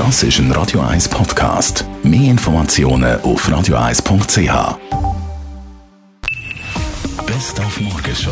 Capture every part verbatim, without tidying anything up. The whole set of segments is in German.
Das ist ein Radio eins Podcast. Mehr Informationen auf radio eins punkt c h. Best auf Morgenshow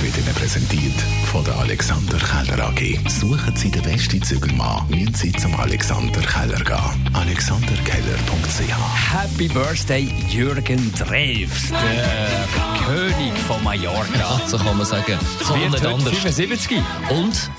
wird Ihnen präsentiert von der Alexander Keller A G. Suchen Sie den besten Zügelmann, müssen Sie zum Alexander Keller gehen. Alexander Keller punkt c h. Happy Birthday Jürgen Dreyfus, der König von Mallorca. So kann man sagen. So wird anders. fünfundsiebzig. Und?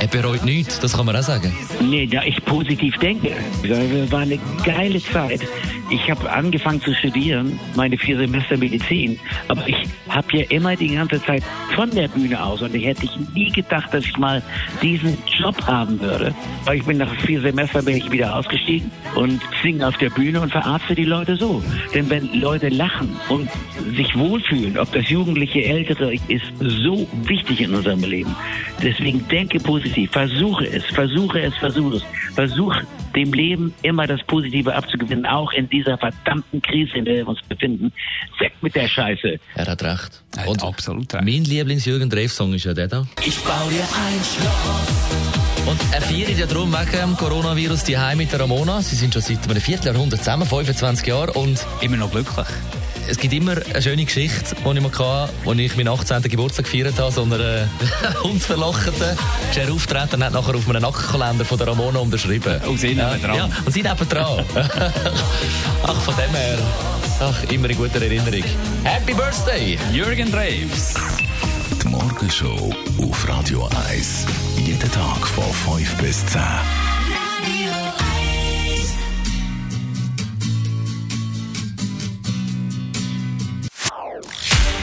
Er bereut nichts, das kann man auch sagen. Nee, da ich positiv denke. Das war eine geile Zeit. Ich habe angefangen zu studieren, meine vier Semester Medizin. Aber ich habe ja immer die ganze Zeit von der Bühne aus. Und ich hätte nie gedacht, dass ich mal diesen Job haben würde. Aber ich bin nach vier Semestern bin ich wieder ausgestiegen und singe auf der Bühne und verarzte die Leute so. Denn wenn Leute lachen und sich wohlfühlen, ob das Jugendliche, Ältere, ist so wichtig in unserem Leben. Deswegen denke positiv. Versuche es, versuche es, versuche es. Versuch dem Leben immer das Positive abzugewinnen, auch in dieser verdammten Krise, in der wir uns befinden. Weg mit der Scheiße. Er hat recht. Er hat Und absolut recht. Mein Lieblings-Jürgen Dreyfus-Song ist ja der da. Ich baue dir ein Schloss. Und er feiert ja darum wegen dem Coronavirus die Heim mit der Ramona. Sie sind schon seit einem Vierteljahrhundert zusammen, fünfundzwanzig Jahre. Und immer noch glücklich. Es gibt immer eine schöne Geschichte, die ich mal hatte, als ich meinen achtzehnten Geburtstag gefeiert habe, so einer unverlachten. Sie ist aufgetreten und hat nachher auf einem Nackenkalender von der Ramona unterschrieben. Und sie nebenan. Ja, ja, und sie nebenan. Ach, von dem her. Ach, immer eine gute Erinnerung. Happy Birthday, Jürgen Dreyfus. Die Morgenshow auf Radio eins. Jeden Tag von fünf bis zehn. Radio eins.